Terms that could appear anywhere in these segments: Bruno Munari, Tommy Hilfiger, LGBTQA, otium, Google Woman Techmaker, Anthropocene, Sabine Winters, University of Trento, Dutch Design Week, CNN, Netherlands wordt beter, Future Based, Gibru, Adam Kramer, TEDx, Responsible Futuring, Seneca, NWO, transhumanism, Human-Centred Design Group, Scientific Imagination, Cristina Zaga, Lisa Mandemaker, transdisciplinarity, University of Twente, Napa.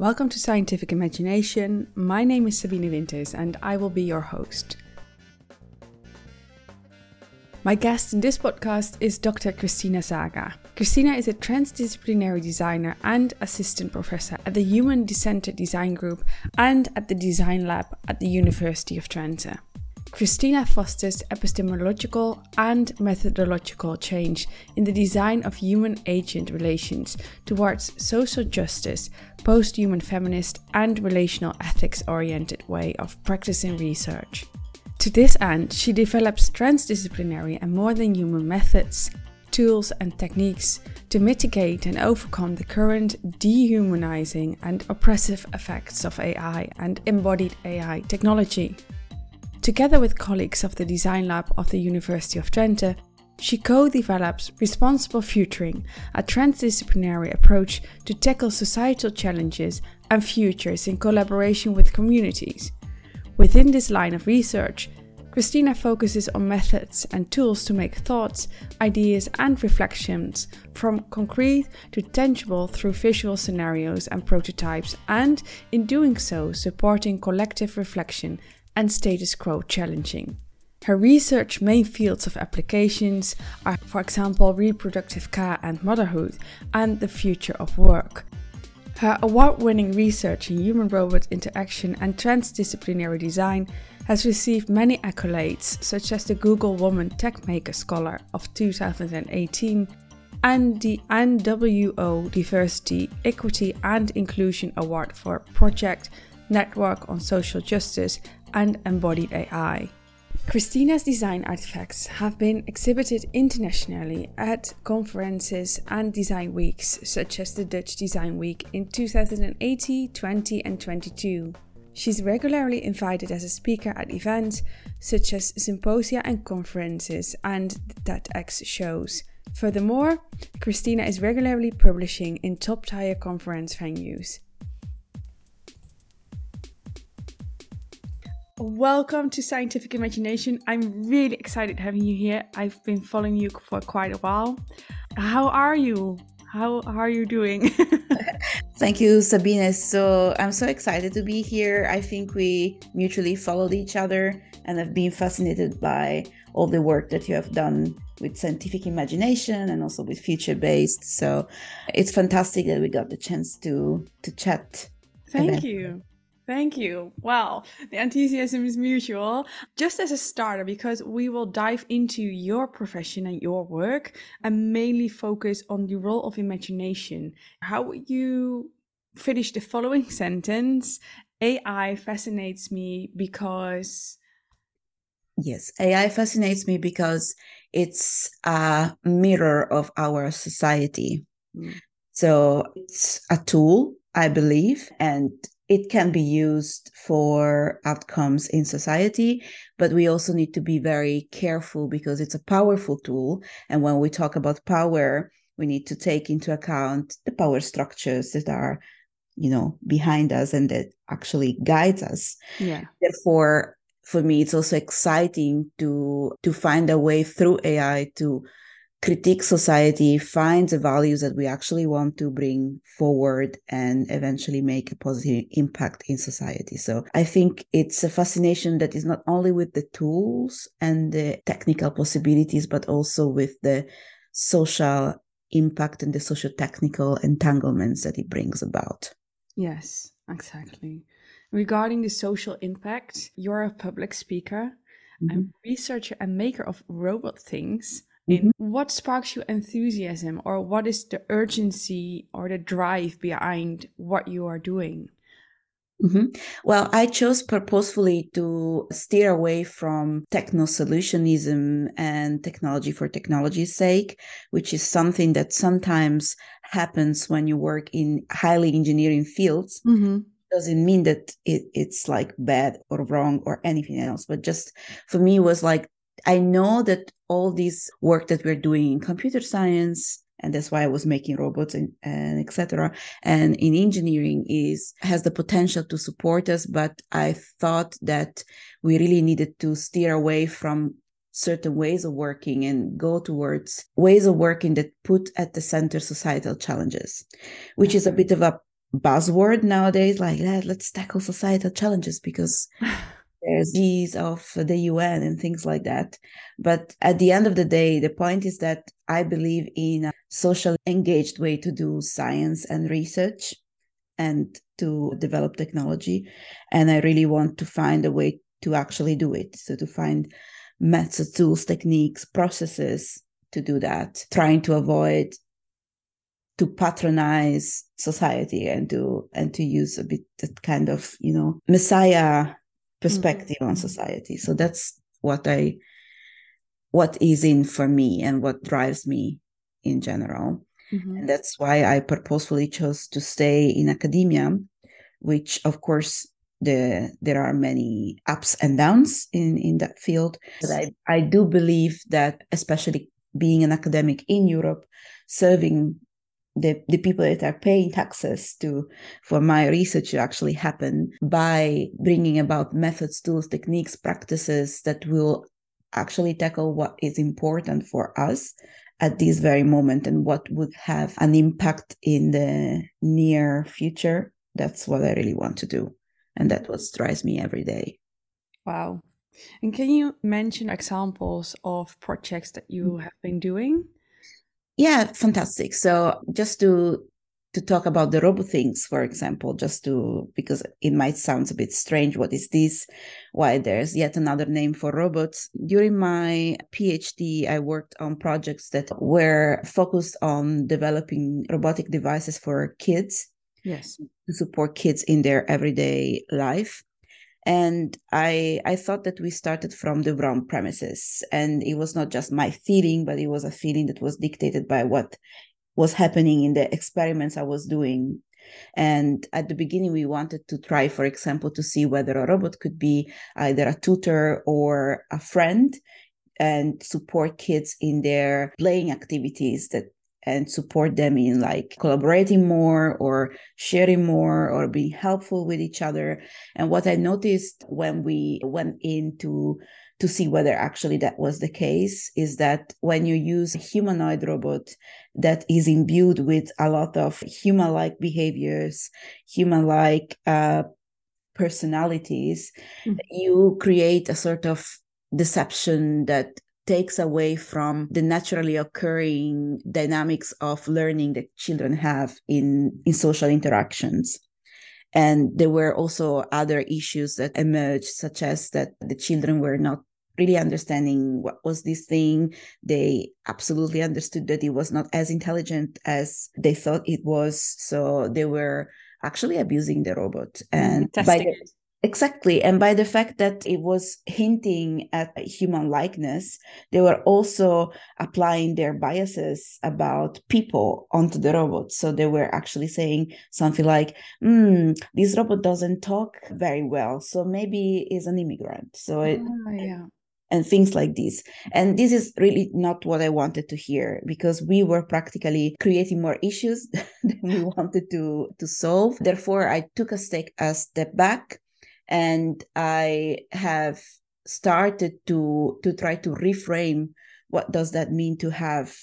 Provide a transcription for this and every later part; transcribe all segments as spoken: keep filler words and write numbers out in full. Welcome to Scientific Imagination. My name is Sabine Winters and I will be your host. My guest in this podcast is Doctor Cristina Zaga. Cristina is a transdisciplinary designer and assistant professor at the Human-Centred Design Group and at the Design Lab at the University of Trento. Cristina fosters epistemological and methodological change in the design of human-agent relations towards social justice, post-human feminist and relational ethics-oriented way of practicing research. To this end, she develops transdisciplinary and more than human methods, tools and techniques to mitigate and overcome the current dehumanizing and oppressive effects of A I and embodied A I technology. Together with colleagues of the Design Lab of the University of Trento, she co-develops Responsible Futuring, a transdisciplinary approach to tackle societal challenges and futures in collaboration with communities. Within this line of research, Cristina focuses on methods and tools to make thoughts, ideas and reflections from concrete to tangible through visual scenarios and prototypes, and in doing so supporting collective reflection and status quo challenging. Her research main fields of applications are, for example, reproductive care and motherhood and the future of work. Her award-winning research in human-robot interaction and transdisciplinary design has received many accolades, such as the Google Woman Techmaker Scholar of two thousand eighteen and the N W O Diversity, Equity and Inclusion Award for Project Network on Social Justice and Embodied A I. Cristina's design artifacts have been exhibited internationally at conferences and design weeks, such as the Dutch Design Week in two thousand eighteen, twenty and twenty-two. She's regularly invited as a speaker at events such as symposia and conferences and the TEDx shows. Furthermore, Cristina is regularly publishing in top-tier conference venues. Welcome to Scientific Imagination. I'm really excited having you here. I've been following you for quite a while. How are you? How are you doing? Thank you, Sabine. So I'm so excited to be here. I think we mutually followed each other and I've been fascinated by all the work that you have done with Scientific Imagination and also with Future Based. So it's fantastic that we got the chance to, to chat. Thank you. Thank you. Wow, the enthusiasm is mutual. Just as a starter, because we will dive into your profession and your work and mainly focus on the role of imagination, how would you finish the following sentence? A I fascinates me because... Yes, A I fascinates me because it's a mirror of our society. Mm. So it's a tool, I believe, and it can be used for outcomes in society, but we also need to be very careful because it's a powerful tool. And when we talk about power, we need to take into account the power structures that are, you know, behind us and that actually guides us. Yeah. Therefore, for me, it's also exciting to, to find a way through A I to critique society, find the values that we actually want to bring forward and eventually make a positive impact in society. So I think it's a fascination that is not only with the tools and the technical possibilities, but also with the social impact and the socio-technical entanglements that it brings about. Yes, exactly. Regarding the social impact, you're a public speaker, mm-hmm. and researcher and maker of robot things. In what sparks your enthusiasm, or what is the urgency or the drive behind what you are doing? Mm-hmm. Well, I chose purposefully to steer away from techno-solutionism and technology for technology's sake, which is something that sometimes happens when you work in highly engineering fields. Mm-hmm. Doesn't mean that it, it's like bad or wrong or anything else, but just for me was like, I know that all this work that we're doing in computer science, and that's why I was making robots and, and et cetera, and in engineering is has the potential to support us. But I thought that we really needed to steer away from certain ways of working and go towards ways of working that put at the center societal challenges, which is a bit of a buzzword nowadays, like yeah, let's tackle societal challenges because there's these of the U N and things like that. But at the end of the day, the point is that I believe in a socially engaged way to do science and research and to develop technology. And I really want to find a way to actually do it. So to find methods, tools, techniques, processes to do that, trying to avoid to patronize society and to and to use a bit that kind of, you know, messiah perspective mm-hmm. on society. So that's what I, what is in for me and what drives me in general. Mm-hmm. And that's why I purposefully chose to stay in academia, which of course the there are many ups and downs in, in that field. But I, I do believe that especially being an academic in Europe, serving the, the people that are paying taxes to for my research to actually happen by bringing about methods, tools, techniques, practices that will actually tackle what is important for us at this very moment and what would have an impact in the near future. That's what I really want to do. And that what drives me every day. Wow. And can you mention examples of projects that you have been doing? Yeah, fantastic. So just to to talk about the RoboThings, for example, just to, because it might sound a bit strange. What is this? Why there's yet another name for robots. During my PhD, I worked on projects that were focused on developing robotic devices for kids. Yes. To support kids in their everyday life. And I I thought that we started from the wrong premises. And it was not just my feeling, but it was a feeling that was dictated by what was happening in the experiments I was doing. And at the beginning, we wanted to try, for example, to see whether a robot could be either a tutor or a friend and support kids in their playing activities that and support them in like collaborating more or sharing more or being helpful with each other. And what I noticed when we went in to, to see whether actually that was the case is that when you use a humanoid robot that is imbued with a lot of human-like behaviors, human-like uh, personalities, mm-hmm. you create a sort of deception that takes away from the naturally occurring dynamics of learning that children have in, in social interactions. And there were also other issues that emerged, such as that the children were not really understanding what was this thing. They absolutely understood that it was not as intelligent as they thought it was. So they were actually abusing the robot. And by the Exactly. And by the fact that it was hinting at human likeness, they were also applying their biases about people onto the robot. So they were actually saying something like, mm, this robot doesn't talk very well, so maybe is an immigrant. So it, oh, yeah. And things like this. And this is really not what I wanted to hear, because we were practically creating more issues than we wanted to, to solve. Therefore, I took a, stake, a step back. And I have started to, to try to reframe what does that mean to have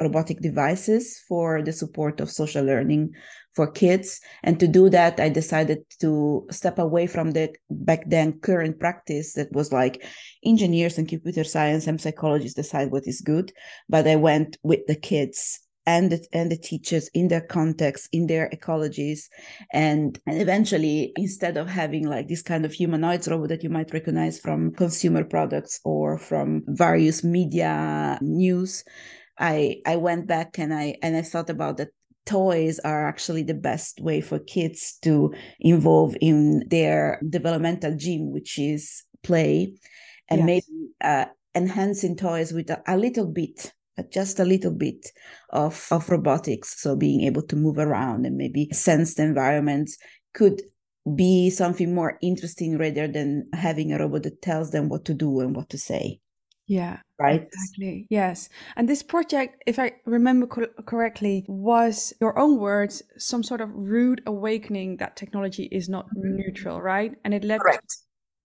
robotic devices for the support of social learning for kids. And to do that, I decided to step away from the back then current practice that was like engineers and computer science and psychologists decide what is good. But I went with the kids and the, and the teachers in their context, in their ecologies. And, and eventually, instead of having like this kind of humanoid robot that you might recognize from consumer products or from various media news, I I went back and I and I thought about that toys are actually the best way for kids to involve in their developmental gene, which is play. And yes. maybe uh, enhancing toys with a, a little bit just a little bit of, of robotics. So being able to move around and maybe sense the environment could be something more interesting rather than having a robot that tells them what to do and what to say. Yeah, right. Exactly. Yes. And this project, if I remember co- correctly, was, your own words, some sort of rude awakening that technology is not mm-hmm. neutral, right? And it led Correct.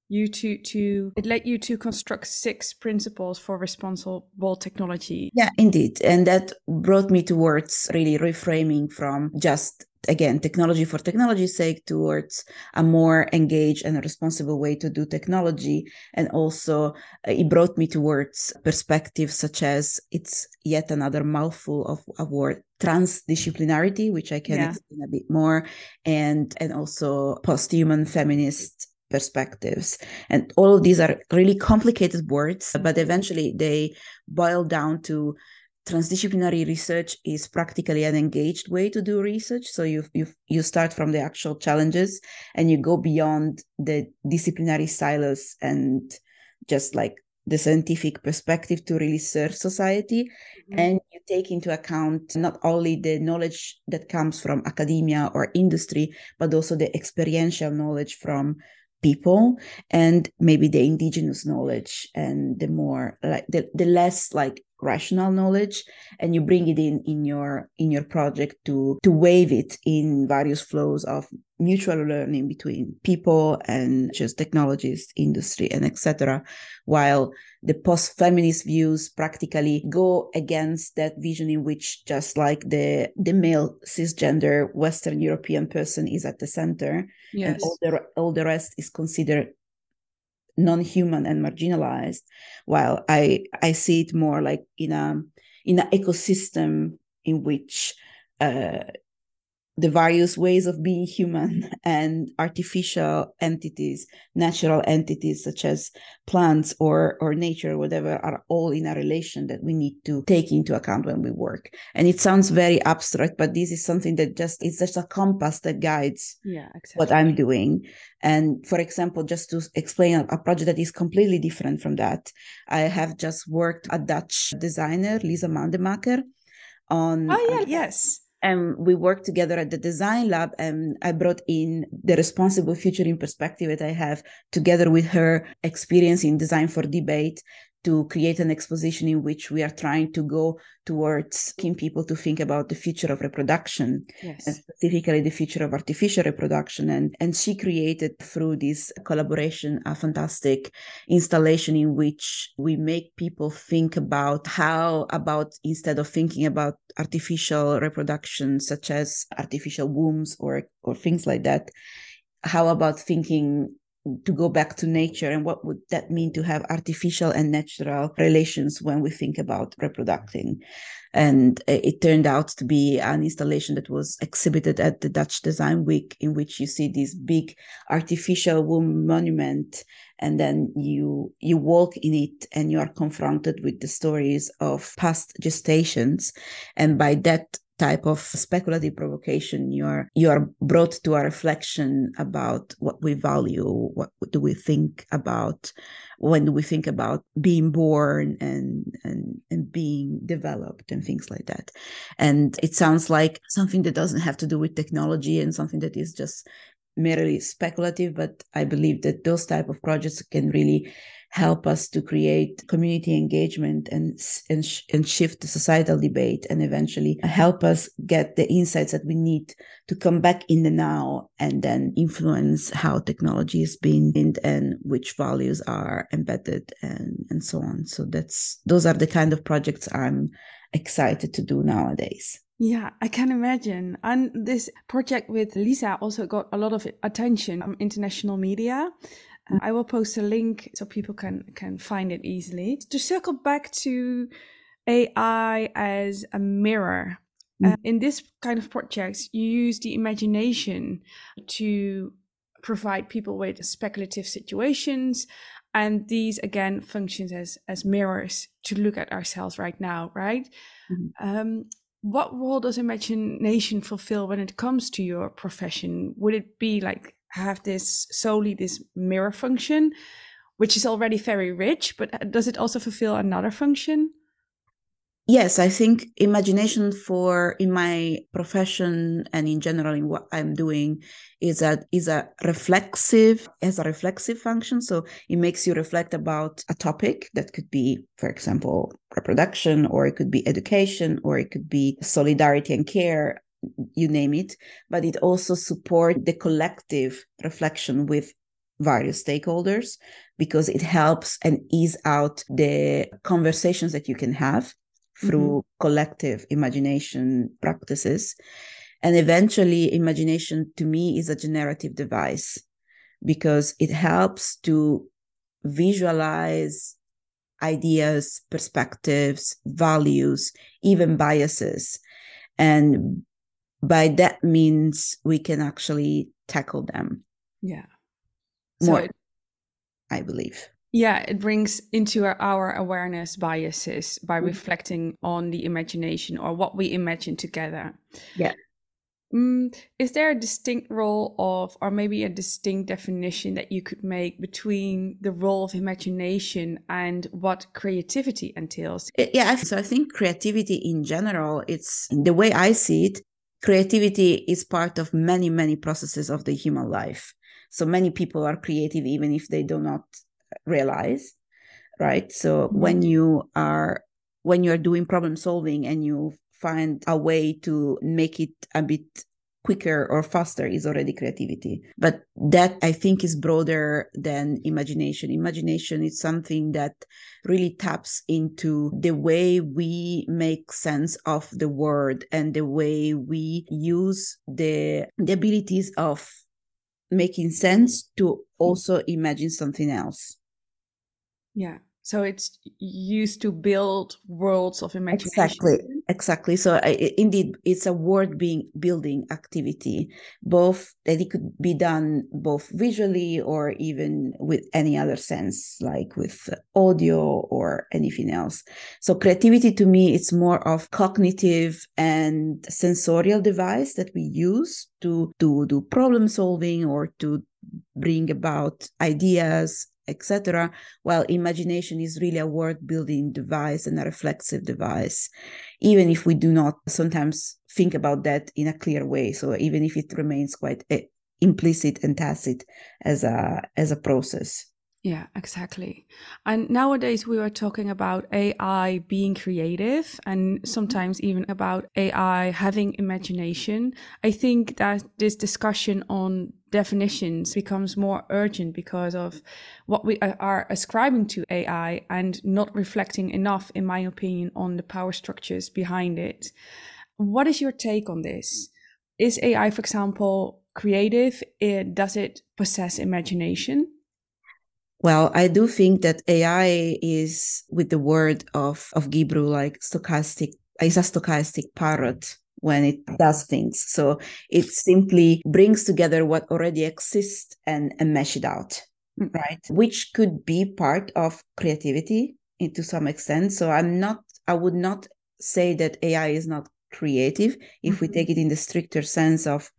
you to to it led you to construct six principles for responsible technology. Yeah, indeed. And that brought me towards really reframing from just again, technology for technology's sake, towards a more engaged and responsible way to do technology. And also it brought me towards perspectives such as, it's yet another mouthful of a word, transdisciplinarity, which I can yeah. explain a bit more, and and also post-human feminist perspectives. And all of these are really complicated words, but eventually they boil down to transdisciplinary research is practically an engaged way to do research. So you you you start from the actual challenges and you go beyond the disciplinary silos and just like the scientific perspective to really serve society. Mm-hmm. And you take into account not only the knowledge that comes from academia or industry, but also the experiential knowledge from people, and maybe the indigenous knowledge and the more like the, the less like rational knowledge, and you bring it in in your in your project to to wave it in various flows of mutual learning between people and just technologies, industry, and et cetera. While the post-feminist views practically go against that vision in which just like the the male cisgender Western European person is at the center, yes. and all the all the rest is considered non-human and marginalized. While I I see it more like in a in an ecosystem in which uh, the various ways of being human and artificial entities, natural entities such as plants or or nature, whatever, are all in a relation that we need to take into account when we work. And it sounds very abstract, but this is something that just, it's just a compass that guides yeah, exactly. what I'm doing. And for example, just to explain a project that is completely different from that, I have just worked with a Dutch designer, Lisa Mandemaker, on... Oh, yeah, a- yes. And we worked together at the design lab, and I brought in the responsible futuring perspective that I have together with her experience in design for debate to create an exposition in which we are trying to go towards asking people to think about the future of reproduction, yes. and specifically the future of artificial reproduction. And, and she created through this collaboration a fantastic installation in which we make people think about how about, instead of thinking about artificial reproduction, such as artificial wombs or, or things like that, how about thinking to go back to nature, and what would that mean to have artificial and natural relations when we think about reproducting. And it turned out to be an installation that was exhibited at the Dutch Design Week, in which you see this big artificial womb monument, and then you you walk in it and you are confronted with the stories of past gestations. And by that type of speculative provocation, you're you're brought to a reflection about what we value, what do we think about, when do we think about being born and and and being developed and things like that. And it sounds like something that doesn't have to do with technology and something that is just merely speculative, but I believe that those type of projects can really help us to create community engagement and and, sh- and shift the societal debate, and eventually help us get the insights that we need to come back in the now and then influence how technology is being and which values are embedded and, and so on. So that's those are the kind of projects I'm excited to do nowadays. Yeah, I can imagine. And this project with Lisa also got a lot of attention from international media. Uh, I will post a link so people can, can find it easily. To circle back to A I as a mirror, mm-hmm. uh, in this kind of projects, you use the imagination to provide people with speculative situations. And these, again, functions as, as mirrors to look at ourselves right now, right? Mm-hmm. Um, what role does imagination fulfill when it comes to your profession? Would it be like, have this solely this mirror function, which is already very rich, but does it also fulfill another function? Yes, I think imagination for in my profession and in general in what I'm doing is a is a reflexive as a reflexive function. So it makes you reflect about a topic that could be, for example, reproduction, or it could be education, or it could be solidarity and care, you name it. But it also supports the collective reflection with various stakeholders, because it helps and ease out the conversations that you can have through mm-hmm. collective imagination practices. And eventually, imagination to me is a generative device because it helps to visualize ideas, perspectives, values, even biases. And by that means, we can actually tackle them. Yeah. So More, it, I believe. Yeah, it brings into our, our awareness biases by mm-hmm. reflecting on the imagination or what we imagine together. Yeah. Mm, is there a distinct role of, or maybe a distinct definition that you could make between the role of imagination and what creativity entails? Yeah, so I think creativity in general, it's the way I see it, creativity is part of many, many processes of the human life. So many people are creative even if they do not realize, right? So when you are when you're doing problem solving and you find a way to make it a bit quicker or faster is already creativity. But that I think is broader than imagination. Imagination is something that really taps into the way we make sense of the world and the way we use the, the abilities of making sense to also imagine something else. Yeah. So it's used to build worlds of imagination. Exactly, exactly. So I, indeed, it's a world being building activity, both that it could be done both visually or even with any other sense, like with audio or anything else. So creativity to me, it's more of cognitive and sensorial device that we use to, to do problem solving or to bring about ideas, et cetera. While imagination is really a world-building device and a reflexive device, even if we do not sometimes think about that in a clear way. So even if it remains quite uh, implicit and tacit as a as a process. Yeah, exactly. And nowadays we are talking about A I being creative and sometimes even about A I having imagination. I think that this discussion on definitions becomes more urgent because of what we are ascribing to A I and not reflecting enough, in my opinion, on the power structures behind it. What is your take on this? Is A I, for example, creative? Does it possess imagination? Well, I do think that A I is, with the word of, of Gibru, like stochastic, is a stochastic parrot when it does things. So it simply brings together what already exists and, and mesh it out, mm-hmm. right? Which could be part of creativity to some extent. So I'm not, I would not say that A I is not creative if mm-hmm. we take it in the stricter sense of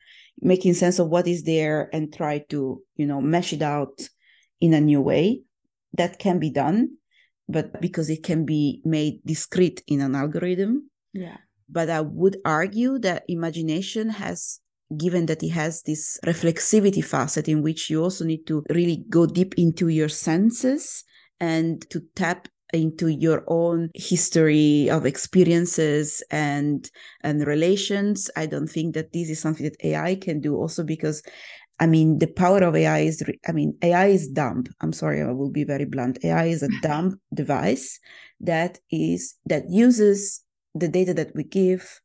making sense of what is there and try to, you know, mesh it out in a new way. That can be done, but because it can be made discrete in an algorithm. Yeah. But I would argue that imagination has, given that it has this reflexivity facet in which you also need to really go deep into your senses and to tap into your own history of experiences and, and relations. I don't think that this is something that A I can do also because I mean, the power of A I is, I mean, A I is dumb. I'm sorry, I will be very blunt. A I is a dumb device that is, that uses the data that we give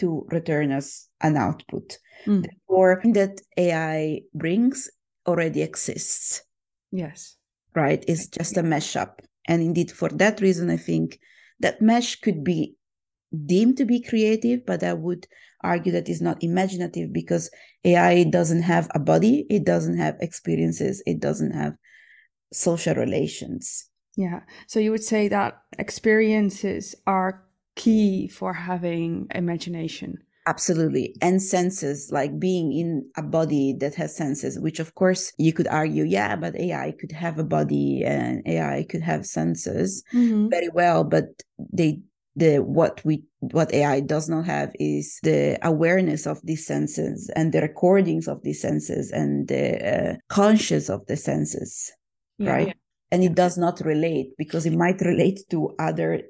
to return us an output. Mm. Therefore, that A I brings already exists. Yes. Right? It's just a mashup. And indeed, for that reason, I think that mesh could be deemed to be creative, but I would argue that it's not imaginative because A I doesn't have a body, it doesn't have experiences, it doesn't have social relations. Yeah. So you would say that experiences are key for having imagination. Absolutely. And senses, like being in a body that has senses, which of course you could argue, yeah, but A I could have a body and A I could have senses mm-hmm. very well, but they The what we what A I does not have is the awareness of these senses and the recordings of these senses and the uh, conscious of the senses, yeah, right? Yeah. And yeah. It does not relate because it might relate to other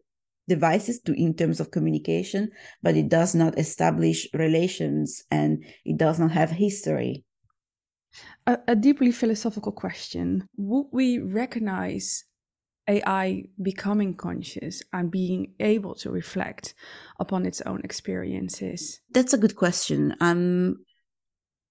devices to in terms of communication, but it does not establish relations and it does not have history. A, a deeply philosophical question: would we recognize A I becoming conscious and being able to reflect upon its own experiences? That's a good question. Um,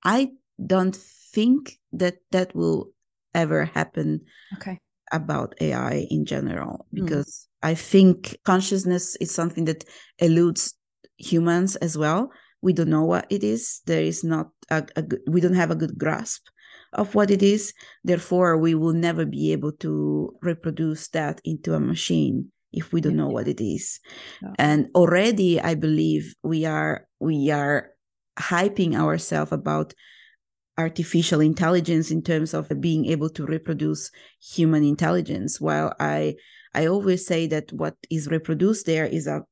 I don't think that that will ever happen okay. about A I in general, because mm. I think consciousness is something that eludes humans as well. We don't know what it is. There is not a, a good, we don't have a good grasp of what it is. Therefore, we will never be able to reproduce that into a machine if we don't know what it is. Yeah. And already, I believe we are we are hyping ourselves about artificial intelligence in terms of being able to reproduce human intelligence. While I I always say that what is reproduced there is a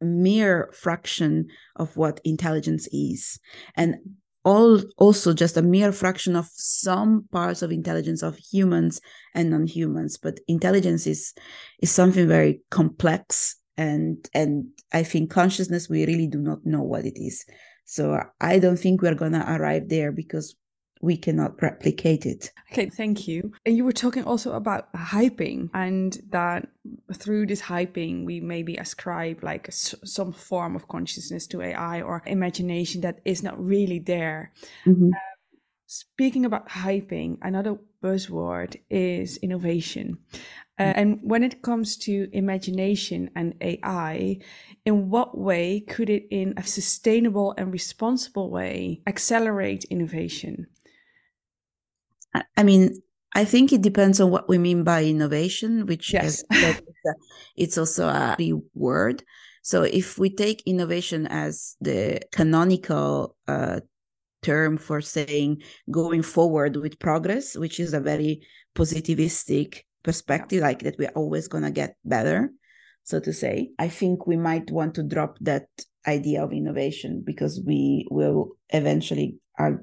mere fraction of what intelligence is, and all also just a mere fraction of some parts of intelligence of humans and non-humans. But intelligence is is something very complex, and and I think consciousness, we really do not know what it is. So I don't think we're gonna arrive there because we cannot replicate it. Okay, thank you. And you were talking also about hyping, and that through this hyping, we maybe ascribe like s- some form of consciousness to A I or imagination that is not really there. Mm-hmm. Um, speaking about hyping, another buzzword is innovation. Uh, mm-hmm. And when it comes to imagination and A I, in what way could it, in a sustainable and responsible way, accelerate innovation? I mean, I think it depends on what we mean by innovation, which yes. is, it's also a word. So if we take innovation as the canonical uh, term for saying going forward with progress, which is a very positivistic perspective, like that we're always going to get better, so to say, I think we might want to drop that idea of innovation, because we will eventually are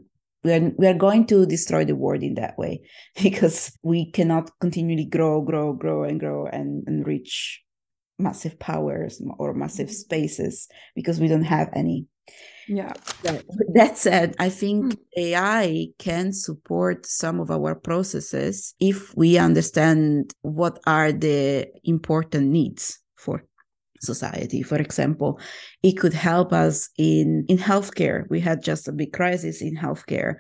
We're we're going to destroy the world in that way, because we cannot continually grow, grow, grow and grow and, and reach massive powers or massive spaces because we don't have any. Yeah. But that said, I think A I can support some of our processes if we understand what are the important needs for society. For example, it could help us in, in healthcare. We had just a big crisis in healthcare.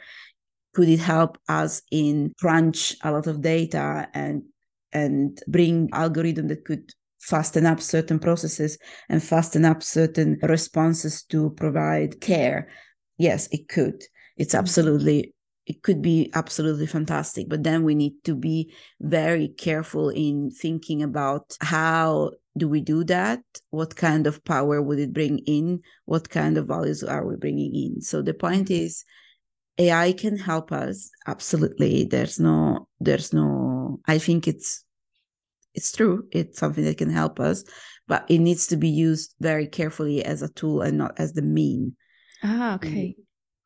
Could it help us in crunch a lot of data and, and bring algorithm that could fasten up certain processes and fasten up certain responses to provide care? Yes, it could. It's absolutely It could be absolutely fantastic, but then we need to be very careful in thinking about how do we do that? What kind of power would it bring in? What kind of values are we bringing in? So the point is, A I can help us. Absolutely. There's no, there's no, I think it's, it's true. It's something that can help us, but it needs to be used very carefully as a tool and not as the mean. Ah, okay.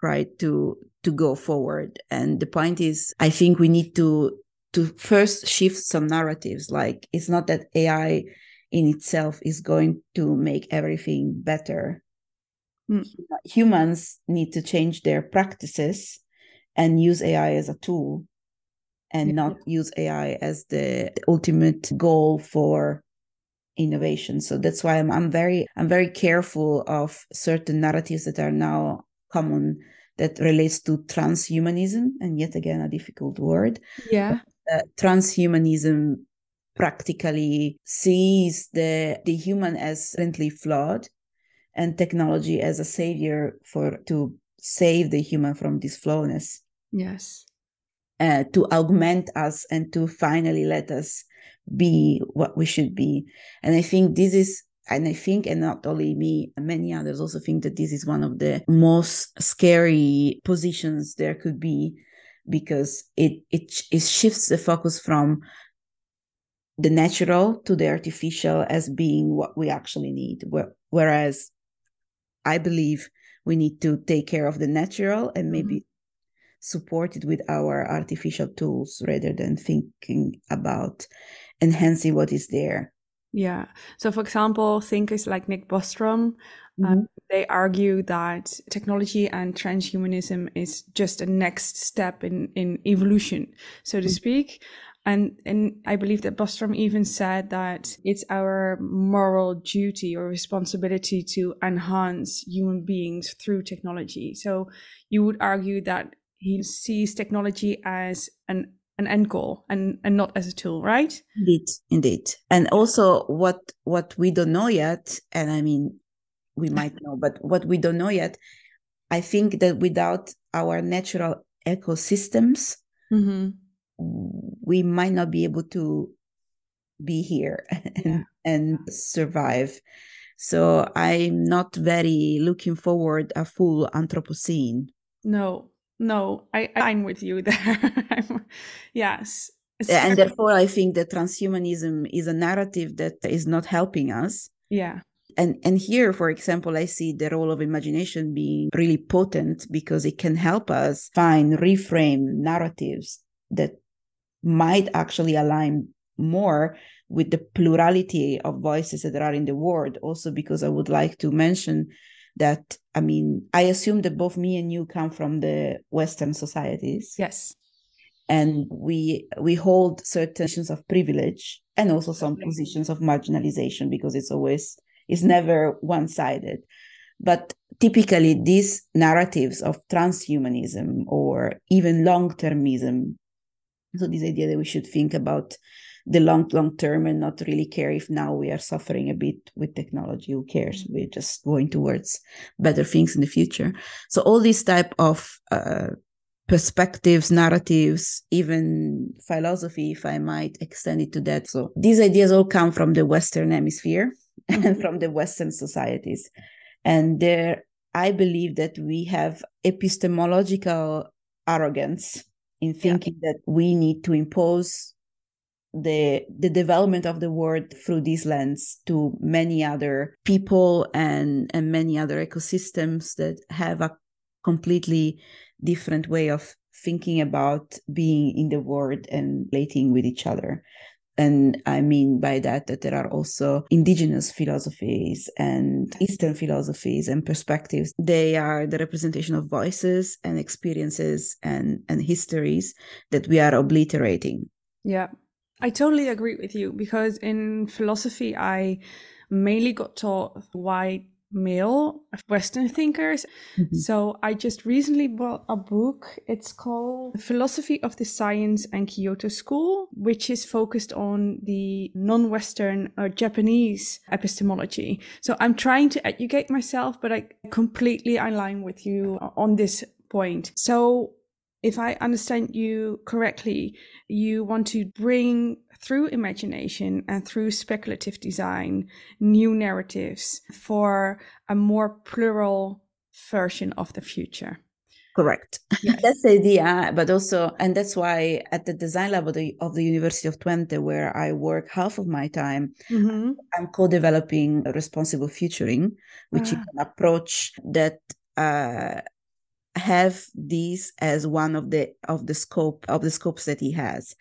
Right. To, to go forward. And the point is, I think we need to, to first shift some narratives. Like, it's not that A I in itself is going to make everything better. Mm. Humans need to change their practices and use A I as a tool, and yeah. not use A I as the ultimate goal for innovation. So that's why I'm, I'm very, I'm very careful of certain narratives that are now common that relates to transhumanism, and yet again, a difficult word. Yeah. Uh, transhumanism practically sees the the human as currently flawed, and technology as a savior for to save the human from this flawness. Yes. Uh, to augment us and to finally let us be what we should be. And I think this is And I think, and not only me, many others also think that this is one of the most scary positions there could be, because it it, it shifts the focus from the natural to the artificial as being what we actually need. Whereas I believe we need to take care of the natural and maybe mm-hmm. support it with our artificial tools, rather than thinking about enhancing what is there. Yeah. So, for example, thinkers like Nick Bostrom, mm-hmm. um, they argue that technology and transhumanism is just a next step in, in evolution, so to mm-hmm. speak. And and I believe that Bostrom even said that it's our moral duty or responsibility to enhance human beings through technology. So you would argue that he sees technology as an an end goal and, and not as a tool, right? Indeed, indeed. And also what what we don't know yet, and I mean, we might know, but what we don't know yet, I think that without our natural ecosystems, mm-hmm. we might not be able to be here and, yeah. and survive. So I'm not very looking forward a full Anthropocene. No, no, I, I'm with you there. I'm, yes. And therefore, I think that transhumanism is a narrative that is not helping us. Yeah. And and here, for example, I see the role of imagination being really potent because it can help us find, reframe narratives that might actually align more with the plurality of voices that are in the world. Also, because I would like to mention that, I mean, I assume that both me and you come from the Western societies. Yes. And we we hold certain positions of privilege and also some positions of marginalization, because it's always... It's never one-sided. But typically these narratives of transhumanism or even long-termism, so this idea that we should think about the long, long term and not really care if now we are suffering a bit with technology, who cares? We're just going towards better things in the future. So all these type of uh, perspectives, narratives, even philosophy, if I might extend it to that. So these ideas all come from the Western hemisphere. And from the Western societies. And there, I believe that we have epistemological arrogance in thinking yeah. that we need to impose the the development of the world through this lens to many other people and, and many other ecosystems that have a completely different way of thinking about being in the world and relating with each other. And I mean by that, that there are also indigenous philosophies and Eastern philosophies and perspectives. They are the representation of voices and experiences and, and histories that we are obliterating. Yeah, I totally agree with you, because in philosophy, I mainly got taught white male Western thinkers. Mm-hmm. So I just recently bought a book. It's called Philosophy of the Science and Kyoto School, which is focused on the non-Western or Japanese epistemology. So I'm trying to educate myself, but I completely align with you on this point. So if I understand you correctly, you want to bring through imagination and through speculative design new narratives for a more plural version of the future. Correct. Yes. That's the idea, but also, and that's why at the design level of the, of the University of Twente, where I work half of my time, mm-hmm. I'm co-developing Responsible Futuring, which ah. is an approach that uh, have these as one of the of the scope of the scopes that he has,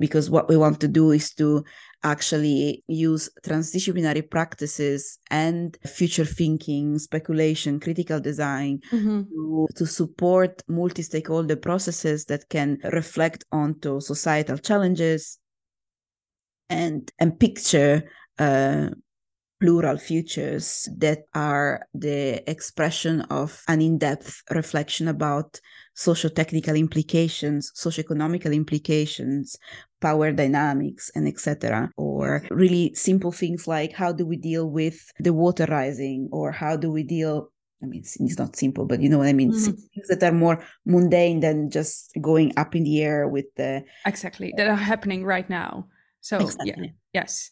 because what we want to do is to actually use transdisciplinary practices and future thinking, speculation, critical design mm-hmm. to, to support multi-stakeholder processes that can reflect onto societal challenges and and picture uh, plural futures that are the expression of an in-depth reflection about socio-technical implications, socio-economical implications, power dynamics, and et cetera. Or really simple things like how do we deal with the water rising, or how do we deal, I mean, it's not simple, but you know what I mean, mm-hmm. things that are more mundane than just going up in the air with the... Exactly, that are happening right now. So, exactly. yeah, yes.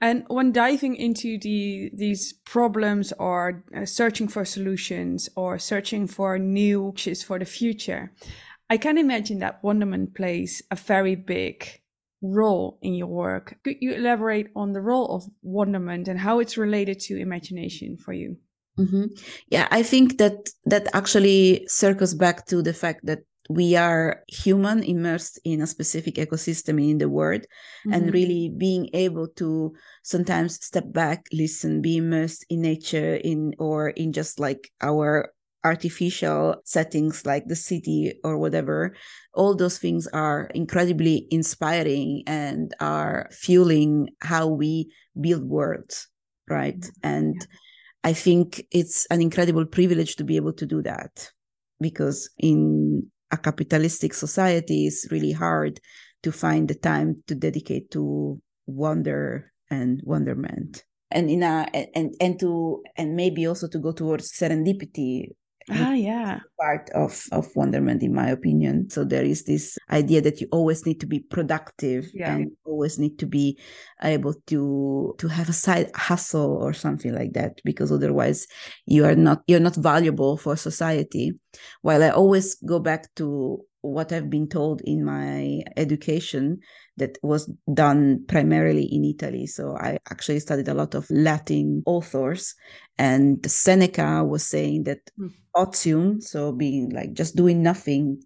And when diving into the these problems or uh, searching for solutions or searching for new approaches for the future, I can imagine that wonderment plays a very big role in your work. Could you elaborate on the role of wonderment and how it's related to imagination for you? Mm-hmm. Yeah, I think that that actually circles back to the fact that we are human immersed in a specific ecosystem in the world mm-hmm. and really being able to sometimes step back, listen, be immersed in nature in or in just like our artificial settings like the city or whatever, all those things are incredibly inspiring and are fueling how we build worlds, right? Mm-hmm. And yeah. I think it's an incredible privilege to be able to do that, because in a capitalistic society, it's really hard to find the time to dedicate to wonder and wonderment. And in a and and to and maybe also to go towards serendipity. Ah, yeah. Part of, of wonderment, in my opinion. So there is this idea that you always need to be productive yeah. and always need to be able to to have a side hustle or something like that, because otherwise you are not you're not valuable for society. While I always go back to what I've been told in my education that was done primarily in Italy. So I actually studied a lot of Latin authors, and Seneca was saying that mm. otium, so being like just doing nothing,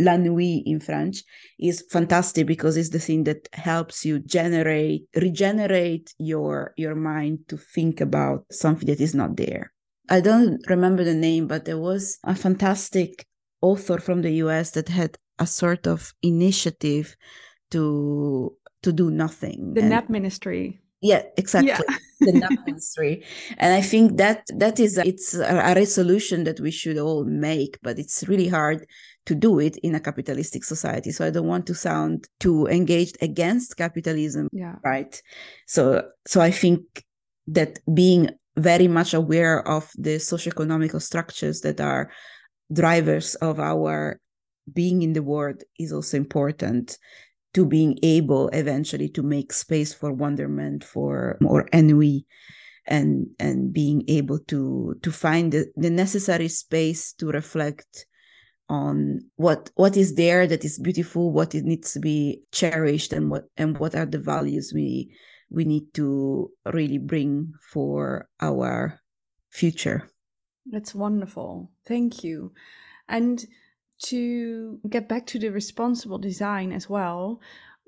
la nuit in French, is fantastic because it's the thing that helps you generate, regenerate your, your mind to think about something that is not there. I don't remember the name, but there was a fantastic author from the U S that had a sort of initiative to to do nothing. The and, Nap Ministry. Yeah, exactly. Yeah. The Nap Ministry. And I think that that is a, it's a, a resolution that we should all make, but it's really hard to do it in a capitalistic society. So I don't want to sound too engaged against capitalism, yeah. right? So so I think that being very much aware of the socioeconomical structures that are drivers of our being in the world is also important to being able eventually to make space for wonderment, for or ennui, and and being able to to find the, the necessary space to reflect on what what is there that is beautiful, what it needs to be cherished, and what and what are the values we we need to really bring for our future. That's wonderful. Thank you. And to get back to the responsible design as well,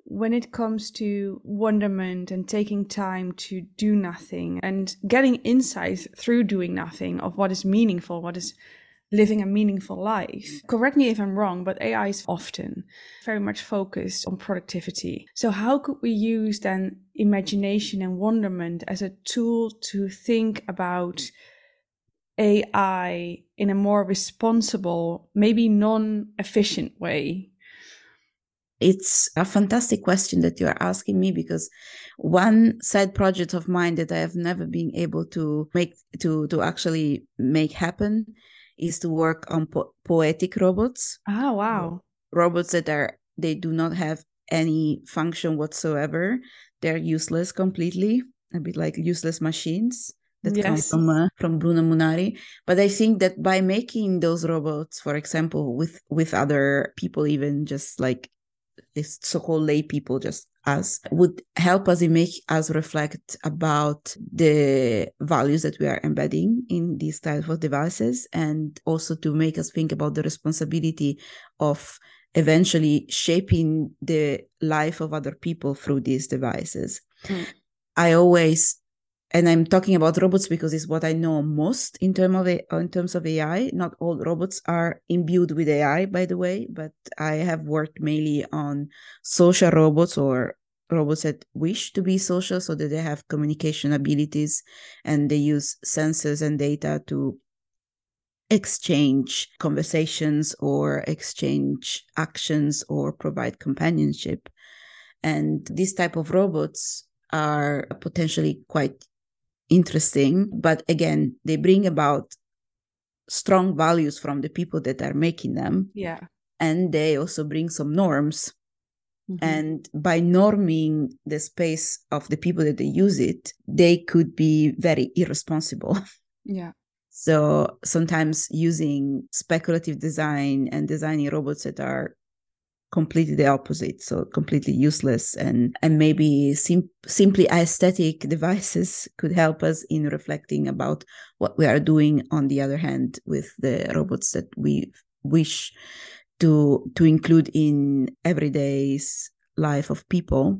when it comes to wonderment and taking time to do nothing and getting insight through doing nothing of what is meaningful, what is living a meaningful life. Correct me if I'm wrong, but A I is often very much focused on productivity. So how could we use then imagination and wonderment as a tool to think about A I in a more responsible, maybe non-efficient way? It's a fantastic question that you're asking me, because one side project of mine that I have never been able to make, to, to actually make happen is to work on po- poetic robots. Oh, wow. Robots that are, they do not have any function whatsoever. They're useless completely, a bit like useless machines. That yes. comes from, uh, from Bruno Munari. But I think that by making those robots, for example, with, with other people, even just like this so-called lay people, just us, would help us and make us reflect about the values that we are embedding in these types of devices, and also to make us think about the responsibility of eventually shaping the life of other people through these devices. Mm. I always... And I'm talking about robots because it's what I know most in, term of, in terms of A I. Not all robots are imbued with A I, by the way, but I have worked mainly on social robots or robots that wish to be social so that they have communication abilities and they use sensors and data to exchange conversations or exchange actions or provide companionship. And these type of robots are potentially quite interesting, but again, they bring about strong values from the people that are making them, yeah and they also bring some norms, mm-hmm. and by norming the space of the people that they use it, they could be very irresponsible. Yeah so sometimes using speculative design and designing robots that are completely the opposite, so completely useless, and and maybe sim- simply aesthetic devices could help us in reflecting about what we are doing, on the other hand, with the robots that we wish to to include in everyday's life of people.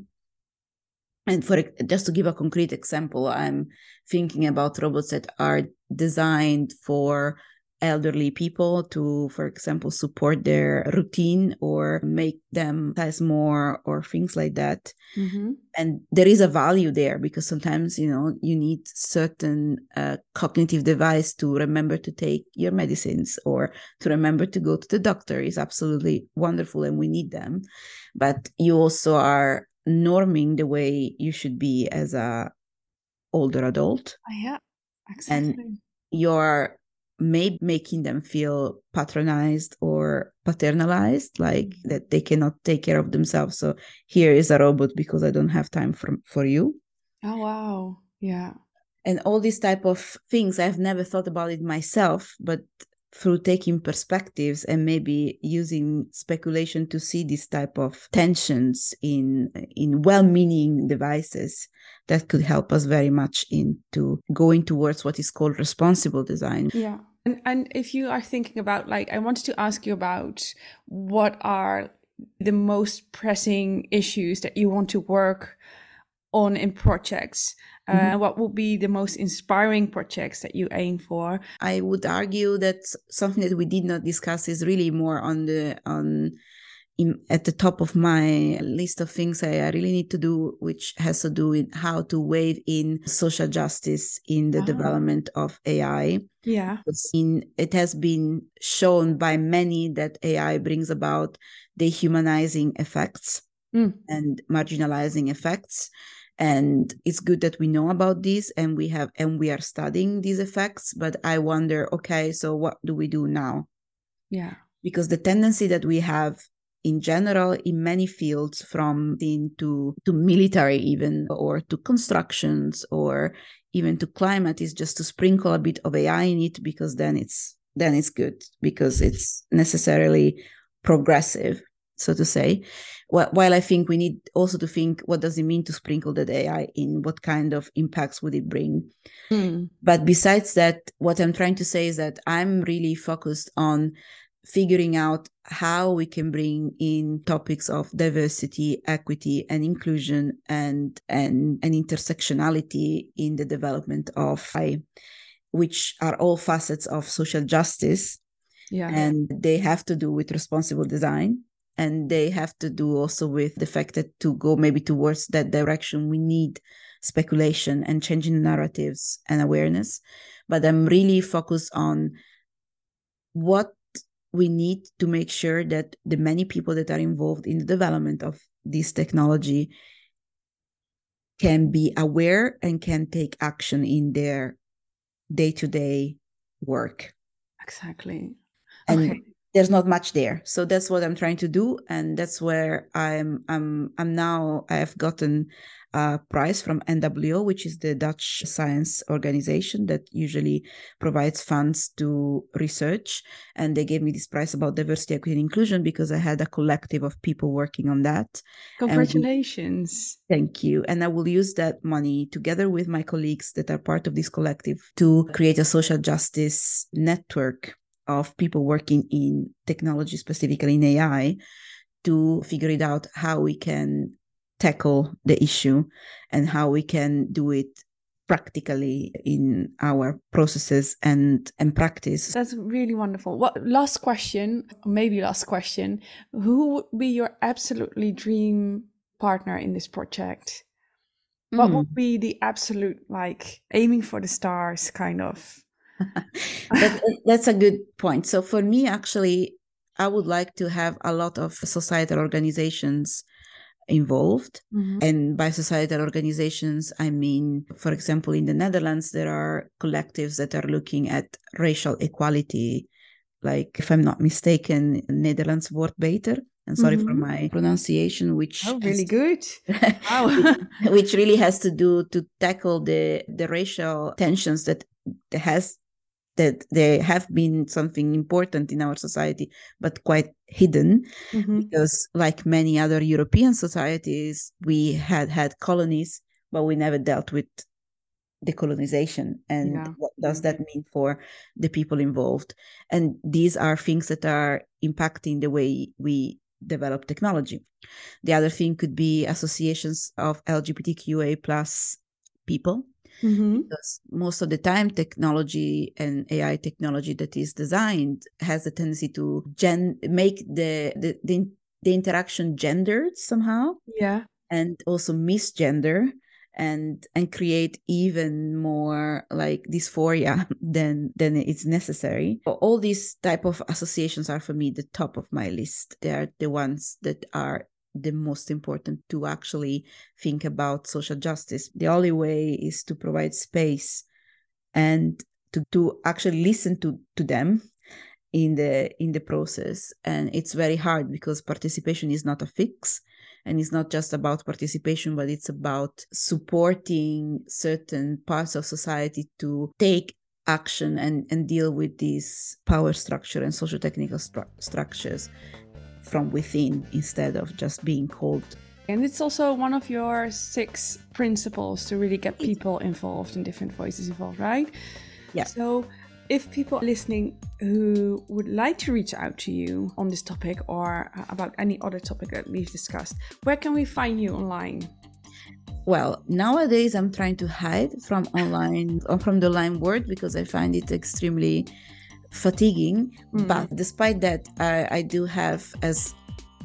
And for just to give a concrete example, I'm thinking about robots that are designed for elderly people to, for example, support their routine or make them size more or things like that. Mm-hmm. And there is a value there because sometimes, you know, you need certain uh, cognitive device to remember to take your medicines or to remember to go to the doctor. It's absolutely wonderful and we need them. But you also are norming the way you should be as a older adult. Oh, yeah, exactly. And you're maybe making them feel patronized or paternalized, like that they cannot take care of themselves. So here is a robot because I don't have time for, for you. Oh, wow. Yeah. And all these type of things, I've never thought about it myself, but through taking perspectives and maybe using speculation to see this type of tensions in in well-meaning devices, that could help us very much into going towards what is called responsible design. Yeah. And and if you are thinking about, like, I wanted to ask you about what are the most pressing issues that you want to work on in projects. Uh, mm-hmm. What would be the most inspiring projects that you aim for? I would argue that something that we did not discuss is really more on the on in, at the top of my list of things I, I really need to do, which has to do with how to weave in social justice in the oh. development of A I. Yeah, in, it has been shown by many that A I brings about dehumanizing effects mm. and marginalizing effects. And it's good that we know about this and we have and we are studying these effects. But I wonder, okay, so what do we do now? Yeah. Because the tendency that we have in general in many fields, from into to military even, or to constructions, or even to climate, is just to sprinkle a bit of A I in it, because then it's then it's good, because it's necessarily progressive, so to say. While I think we need also to think, what does it mean to sprinkle that A I in? What kind of impacts would it bring? Mm. But besides that, what I'm trying to say is that I'm really focused on figuring out how we can bring in topics of diversity, equity, and inclusion, and and, and intersectionality in the development of A I, which are all facets of social justice. Yeah. And they have to do with responsible design. And they have to do also with the fact that to go maybe towards that direction, we need speculation and changing narratives and awareness. But I'm really focused on what we need to make sure that the many people that are involved in the development of this technology can be aware and can take action in their day-to-day work. Exactly. And okay. There's not much there. So that's what I'm trying to do. And that's where I'm I'm I'm now I have gotten a prize from N W O, which is the Dutch science organization that usually provides funds to research. And they gave me this prize about diversity, equity, and inclusion because I had a collective of people working on that. Congratulations. We, thank you. And I will use that money together with my colleagues that are part of this collective to create a social justice network of people working in technology, specifically in A I, to figure it out how we can tackle the issue and how we can do it practically in our processes and, and practice. That's really wonderful. What, last question, maybe last question, who would be your absolutely dream partner in this project? Mm. What would be the absolute, like, aiming for the stars kind of? that, that's a good point. So for me, actually, I would like to have a lot of societal organizations involved. Mm-hmm. And by societal organizations, I mean, for example, in the Netherlands, there are collectives that are looking at racial equality. Like, if I'm not mistaken, Netherlands wordt beter. And sorry mm-hmm. for my pronunciation, which oh, really has, good, wow. which really has to do to tackle the, the racial tensions that has that they have been something important in our society, but quite hidden, mm-hmm. because like many other European societies, we had had colonies, but we never dealt with decolonization and yeah. what does that mean for the people involved. And these are things that are impacting the way we develop technology. The other thing could be associations of L G B T Q A plus people. mm-hmm. because most of the time technology and A I technology that is designed has a tendency to gen- make the, the, the, the interaction gendered somehow. Yeah. And also misgender and and create even more like dysphoria than than it's necessary. All these type of associations are for me the top of my list. They are the ones that are the most important to actually think about social justice. The only way is to provide space and to, to actually listen to, to them in the in the process. And it's very hard because participation is not a fix. And it's not just about participation, but it's about supporting certain parts of society to take action and, and deal with these power structure and socio-technical stru- structures from within instead of just being called. And it's also one of your six principles to really get people involved and different voices involved, right? Yeah. So if people listening who would like to reach out to you on this topic or about any other topic that we've discussed, where can we find you online? Well, nowadays I'm trying to hide from online or from the online world because I find it extremely fatiguing. Mm. But despite that, I, I do have, as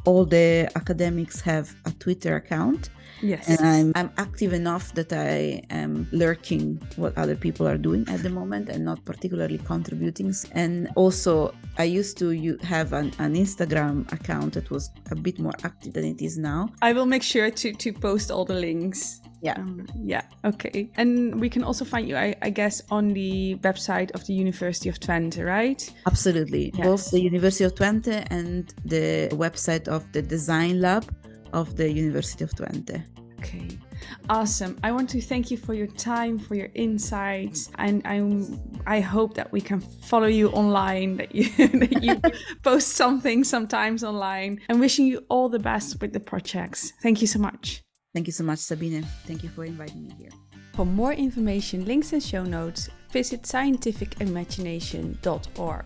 all the academics have, a Twitter account. Yes. And I'm, I'm active enough that I am lurking what other people are doing at the moment and not particularly contributing. And also, I used to have an, an Instagram account that was a bit more active than it is now. I will make sure to, to post all the links. Yeah. Um, yeah. Okay. And we can also find you, I, I guess, on the website of the University of Twente, right? Absolutely. Yes. Both the University of Twente and the website of the Design Lab of the University of Twente. Okay. Awesome. I want to thank you for your time, for your insights, and I'm, I hope that we can follow you online, that you, that you post something sometimes online, and wishing you all the best with the projects. Thank you so much. Thank you so much, Sabine. Thank you for inviting me here. For more information, links and show notes, visit scientific imagination dot org.